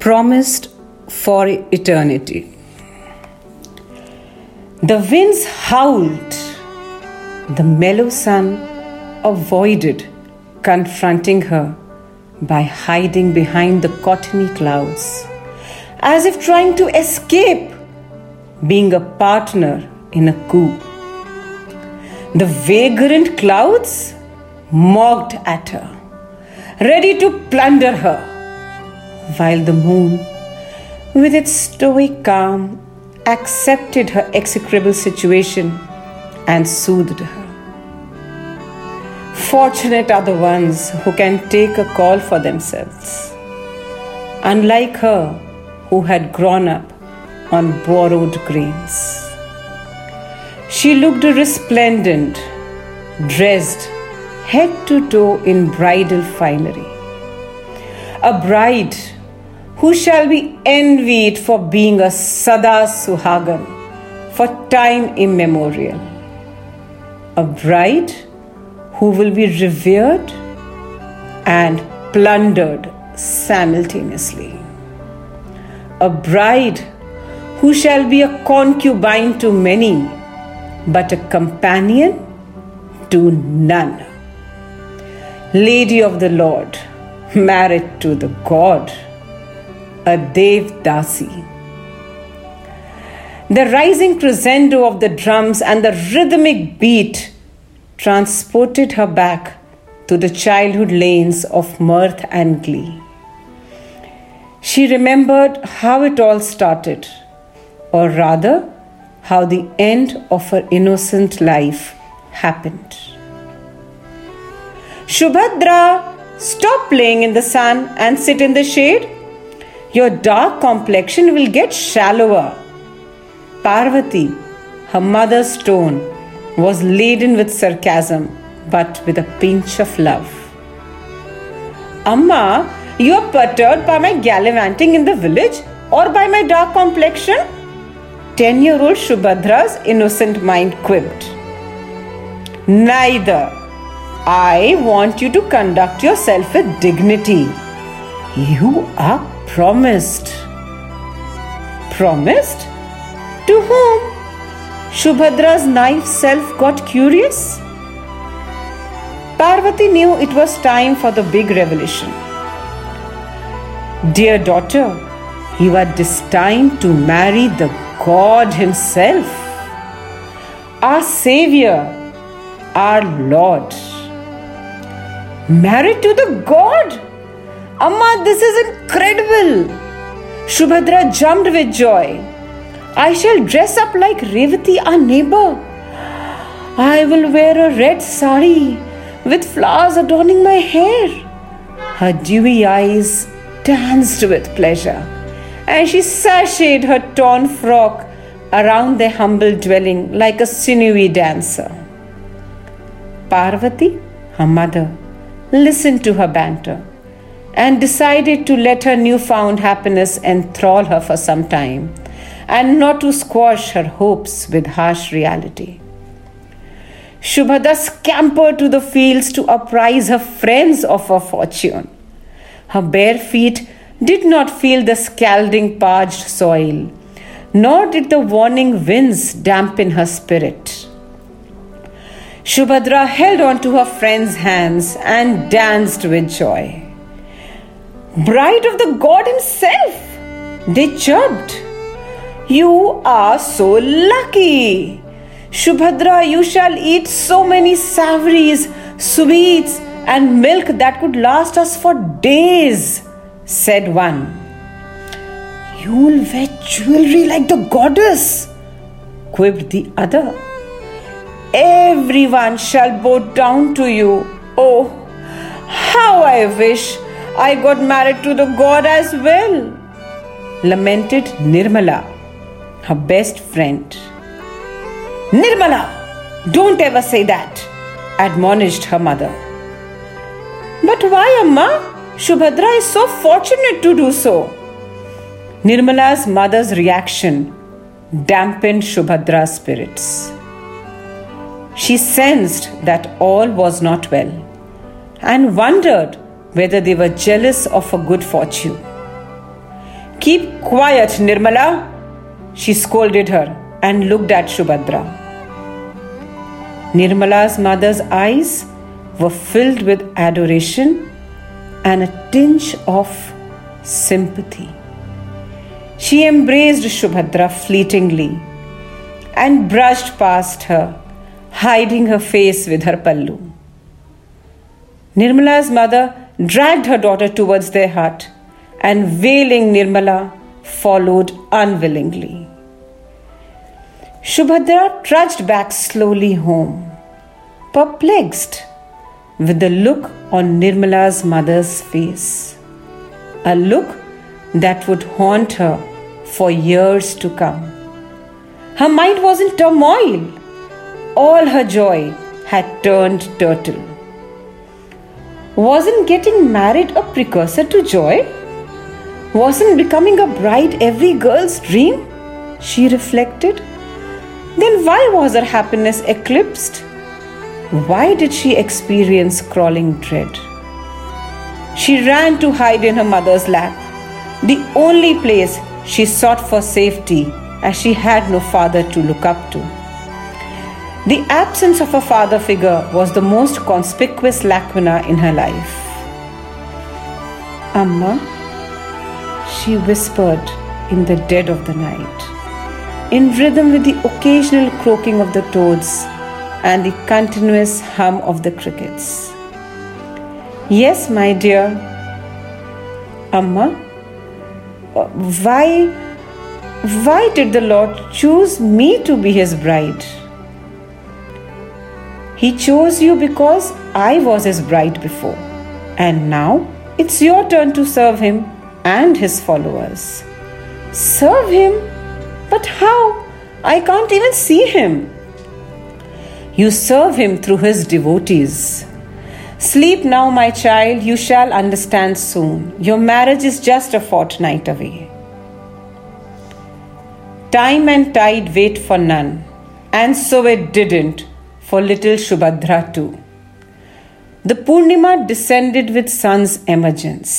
promised for eternity. The winds howled. The mellow sun avoided confronting her by hiding behind the cottony clouds, as if trying to escape being a partner in a coup. The vagrant clouds mocked at her, ready to plunder her, while the moon, with its stoic calm, accepted her execrable situation and soothed her. Fortunate are the ones who can take a call for themselves, unlike her who had grown up on borrowed grains. She looked resplendent, dressed head to toe in bridal finery, a bride who shall be envied for being a Sada Suhagan for time immemorial, a bride who will be revered and plundered simultaneously, a bride who shall be a concubine to many, but a companion to none, Lady of the Lord, married to the God, a Devdasi. The rising crescendo of the drums and the rhythmic beat transported her back to the childhood lanes of mirth and glee. She remembered how it all started, or rather, how the end of her innocent life happened. Shubhadra, stop playing in the sun and sit in the shade. Your dark complexion will get shallower. Parvati, her mother's tone, was laden with sarcasm, but with a pinch of love. Amma, you are perturbed by my gallivanting in the village or by my dark complexion? 10-year-old Shubhadra's innocent mind quipped. Neither. I want you to conduct yourself with dignity. You are promised. Promised? To whom? Shubhadra's naive self got curious. Parvati knew it was time for the big revelation. Dear daughter, you are destined to marry the God Himself, our Savior, our Lord. Married to the God? Amma, this is incredible! Shubhadra jumped with joy. I shall dress up like Revati, our neighbor. I will wear a red sari with flowers adorning my hair. Her dewy eyes danced with pleasure, and she sashayed her torn frock around their humble dwelling like a sinewy dancer. Parvati, her mother, listened to her banter and decided to let her newfound happiness enthrall her for some time and not to squash her hopes with harsh reality. Shubhada scampered to the fields to apprise her friends of her fortune. Her bare feet did not feel the scalding parched soil, nor did the warning winds dampen her spirit. Shubhadra held on to her friend's hands and danced with joy. Bride of the God Himself, they chirped. You are so lucky. Shubhadra, you shall eat so many savories, sweets and milk that could last us for days, said one. You'll wear jewelry like the goddess, quipped the other. Everyone shall bow down to you. Oh, how I wish I got married to the God as well, lamented Nirmala, her best friend. Nirmala, don't ever say that, admonished her mother. But why, Amma? Shubhadra is so fortunate to do so. Nirmala's mother's reaction dampened Shubhadra's spirits. She sensed that all was not well and wondered whether they were jealous of her good fortune. Keep quiet, Nirmala, she scolded her and looked at Subhadra. Nirmala's mother's eyes were filled with adoration and a tinge of sympathy. She embraced Subhadra fleetingly and brushed past her, hiding her face with her pallu. Nirmala's mother dragged her daughter towards their hut, and wailing Nirmala followed unwillingly. Subhadra trudged back slowly home, perplexed with the look on Nirmala's mother's face, a look that would haunt her for years to come. Her mind was in turmoil. All her joy had turned turtle. Wasn't getting married a precursor to joy? Wasn't becoming a bride every girl's dream? She reflected. Then why was her happiness eclipsed? Why did she experience crawling dread? She ran to hide in her mother's lap, the only place she sought for safety, as she had no father to look up to. The absence of a father figure was the most conspicuous lacuna in her life. "Amma," she whispered in the dead of the night, in rhythm with the occasional croaking of the toads and the continuous hum of the crickets. "Yes, my dear." "Amma, why did the Lord choose me to be his bride?" "He chose you because I was his bride before, and now it's your turn to serve him and his followers." "Serve him? But how? I can't even see him." "You serve him through his devotees. Sleep now, my child, you shall understand soon. Your marriage is just a fortnight away." Time and tide wait for none, and so it didn't for little Subhadra too. The Purnima descended with sun's emergence.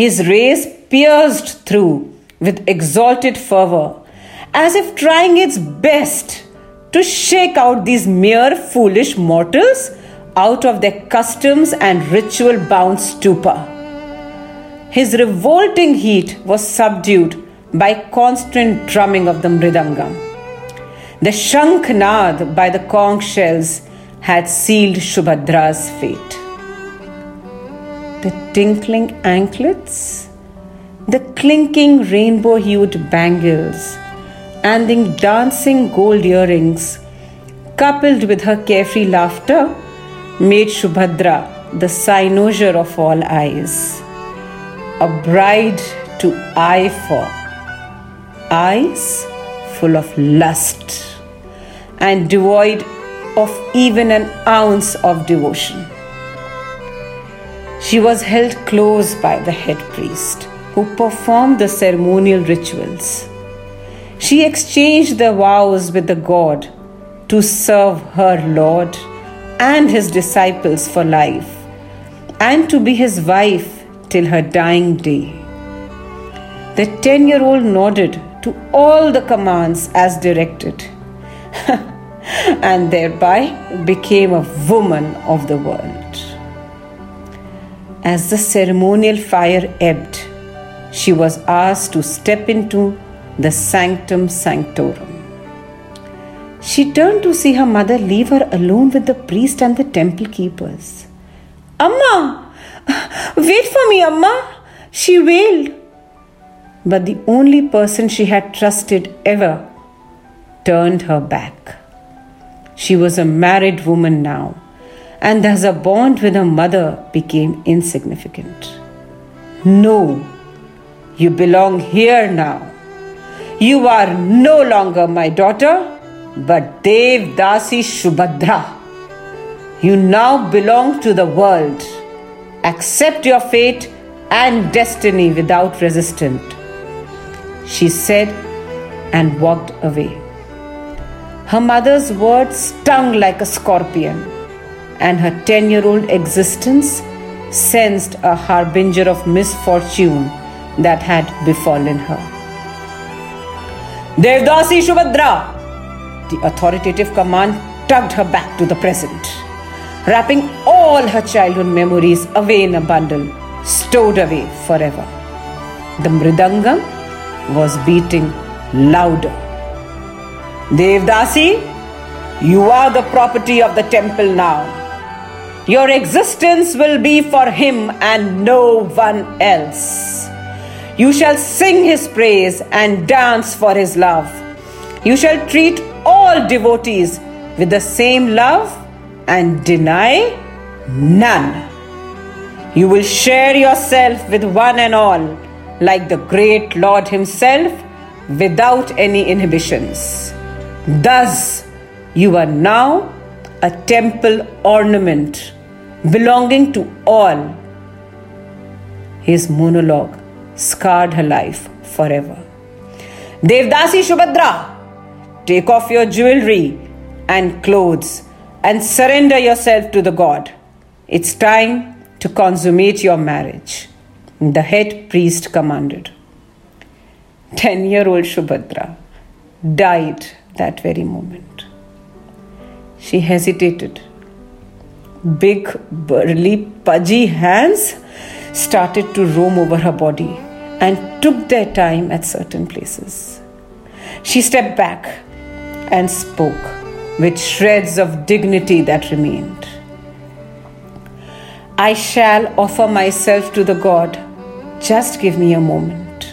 His rays pierced through with exalted fervor, as if trying its best to shake out these mere foolish mortals out of their customs and ritual-bound stupor. His revolting heat was subdued by constant drumming of the mridangam. The shankhnad by the conch shells had sealed Subhadra's fate. The tinkling anklets, the clinking rainbow-hued bangles, and the dancing gold earrings, coupled with her carefree laughter, made Subhadra the cynosure of all eyes, a bride to eye for. Eyes full of lust and devoid of even an ounce of devotion. She was held close by the head priest, who performed the ceremonial rituals. She exchanged the vows with the god to serve her Lord and his disciples for life, and to be his wife till her dying day. The 10-year-old nodded to all the commands as directed, and thereby became a woman of the world. As the ceremonial fire ebbed, she was asked to step into the sanctum sanctorum. She turned to see her mother leave her alone with the priest and the temple keepers. "Amma, wait for me, Amma," she wailed. But the only person she had trusted ever turned her back. She was a married woman now, and thus her bond with her mother became insignificant. "No, you belong here now. You are no longer my daughter, but Dev Dasi Subhadra. You now belong to the world. Accept your fate and destiny without resistance," she said, and walked away. Her mother's words stung like a scorpion, and her 10-year-old existence sensed a harbinger of misfortune that had befallen her. "Devdasi Subhadra!" The authoritative command tugged her back to the present, wrapping all her childhood memories away in a bundle, stowed away forever. The mridangam was beating louder. "Devdasi, you are the property of the temple now. Your existence will be for him and no one else. You shall sing his praise and dance for his love. You shall treat all devotees with the same love and deny none. You will share yourself with one and all, like the great Lord himself, without any inhibitions. Thus, you are now a temple ornament belonging to all." His monologue scarred her life forever. "Devdasi Subhadra, take off your jewelry and clothes and surrender yourself to the god. It's time to consummate your marriage," the head priest commanded. 10-year-old Subhadra died that very moment. She hesitated. Big, burly, pudgy hands started to roam over her body and took their time at certain places. She stepped back and spoke with shreds of dignity that remained. "I shall offer myself to the god. Just give me a moment."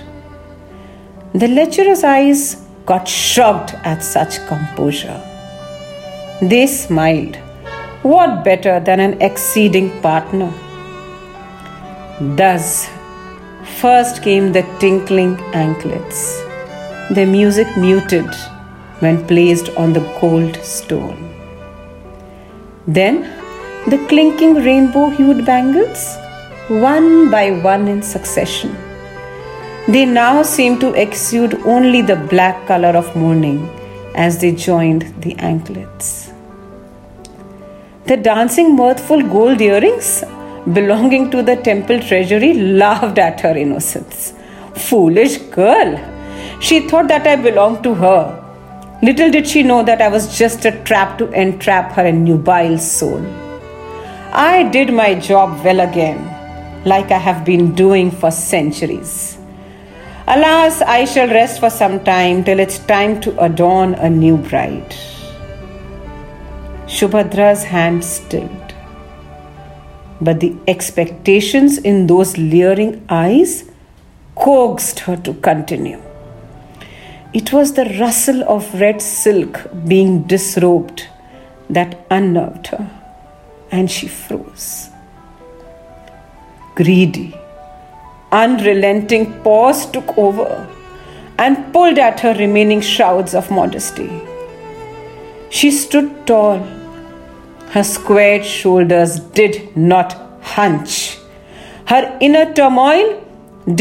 The lecherous eyes got shocked at such composure. They smiled. What better than an exceeding partner? Thus, first came the tinkling anklets. Their music muted when placed on the cold stone. Then, the clinking rainbow-hued bangles, one by one in succession. They now seemed to exude only the black color of mourning as they joined the anklets. The dancing, mirthful gold earrings belonging to the temple treasury laughed at her innocence. "Foolish girl! She thought that I belonged to her. Little did she know that I was just a trap to entrap her nubile soul. I did my job well again, like I have been doing for centuries. Alas, I shall rest for some time till it's time to adorn a new bride." Subhadra's hand stilled. But the expectations in those leering eyes coaxed her to continue. It was the rustle of red silk being disrobed that unnerved her, and she froze. Greedy, unrelenting paws took over and pulled at her remaining shrouds of modesty. She stood tall. Her squared shoulders did not hunch. Her inner turmoil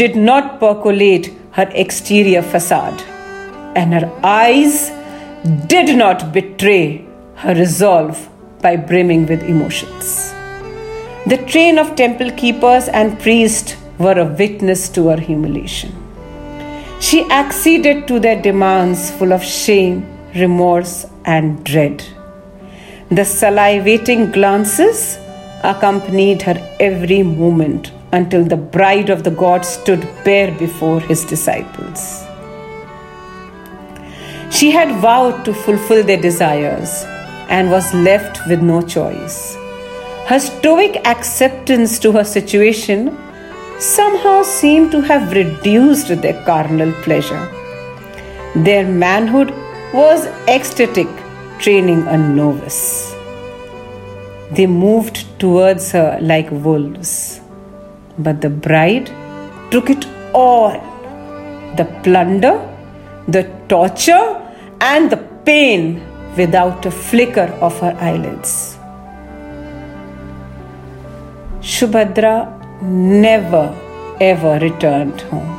did not percolate her exterior facade, and her eyes did not betray her resolve by brimming with emotions. The train of temple keepers and priests were a witness to her humiliation. She acceded to their demands full of shame, remorse, and dread. The salivating glances accompanied her every movement until the bride of the god stood bare before his disciples. She had vowed to fulfill their desires and was left with no choice. Her stoic acceptance to her situation somehow seemed to have reduced their carnal pleasure. Their manhood was ecstatic, training a novice. They moved towards her like wolves, but the bride took it all, the plunder, the torture and the pain, without a flicker of her eyelids. Subhadra never ever returned home.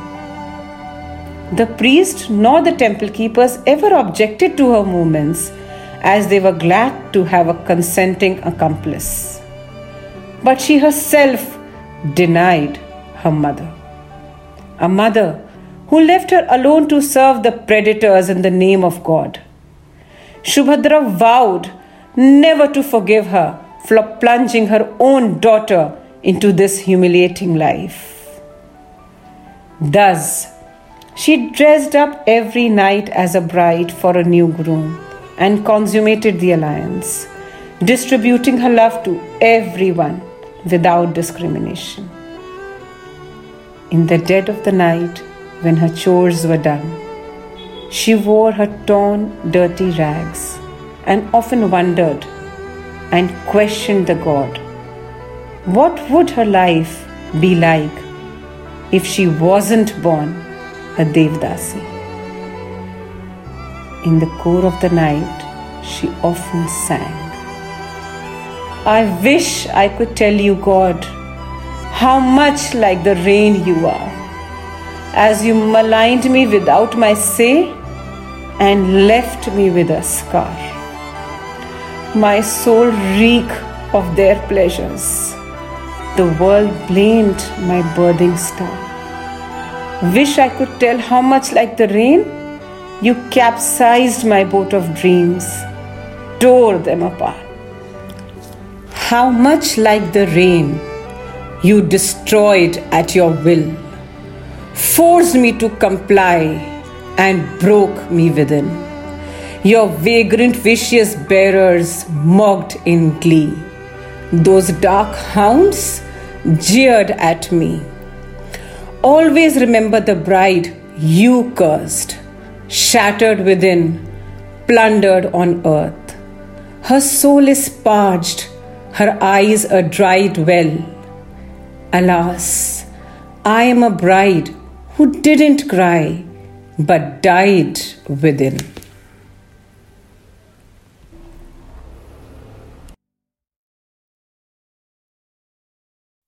The priest nor the temple keepers ever objected to her movements, as they were glad to have a consenting accomplice. But she herself denied her mother. a mother who left her alone to serve the predators in the name of God. Subhadra vowed never to forgive her for plunging her own daughter into this humiliating life. Thus, she dressed up every night as a bride for a new groom and consummated the alliance, distributing her love to everyone without discrimination. In the dead of the night, when her chores were done, she wore her torn, dirty rags and often wondered and questioned the God. What would her life be like if she wasn't born a Devdasi? In the core of the night, she often sang, I wish I could tell you, God, how much like the rain you are, as you maligned me without my say and left me with a scar. My soul reeked of their pleasures. The world blamed my birthing star. Wish I could tell how much like the rain you capsized my boat of dreams, tore them apart. How much like the rain you destroyed at your will, forced me to comply and broke me within. Your vagrant vicious bearers mocked in glee. Those dark hounds jeered at me. Always remember the bride you cursed, shattered within, plundered on earth. Her soul is parched, her eyes a dried well. Alas, I am a bride who didn't cry, but died within.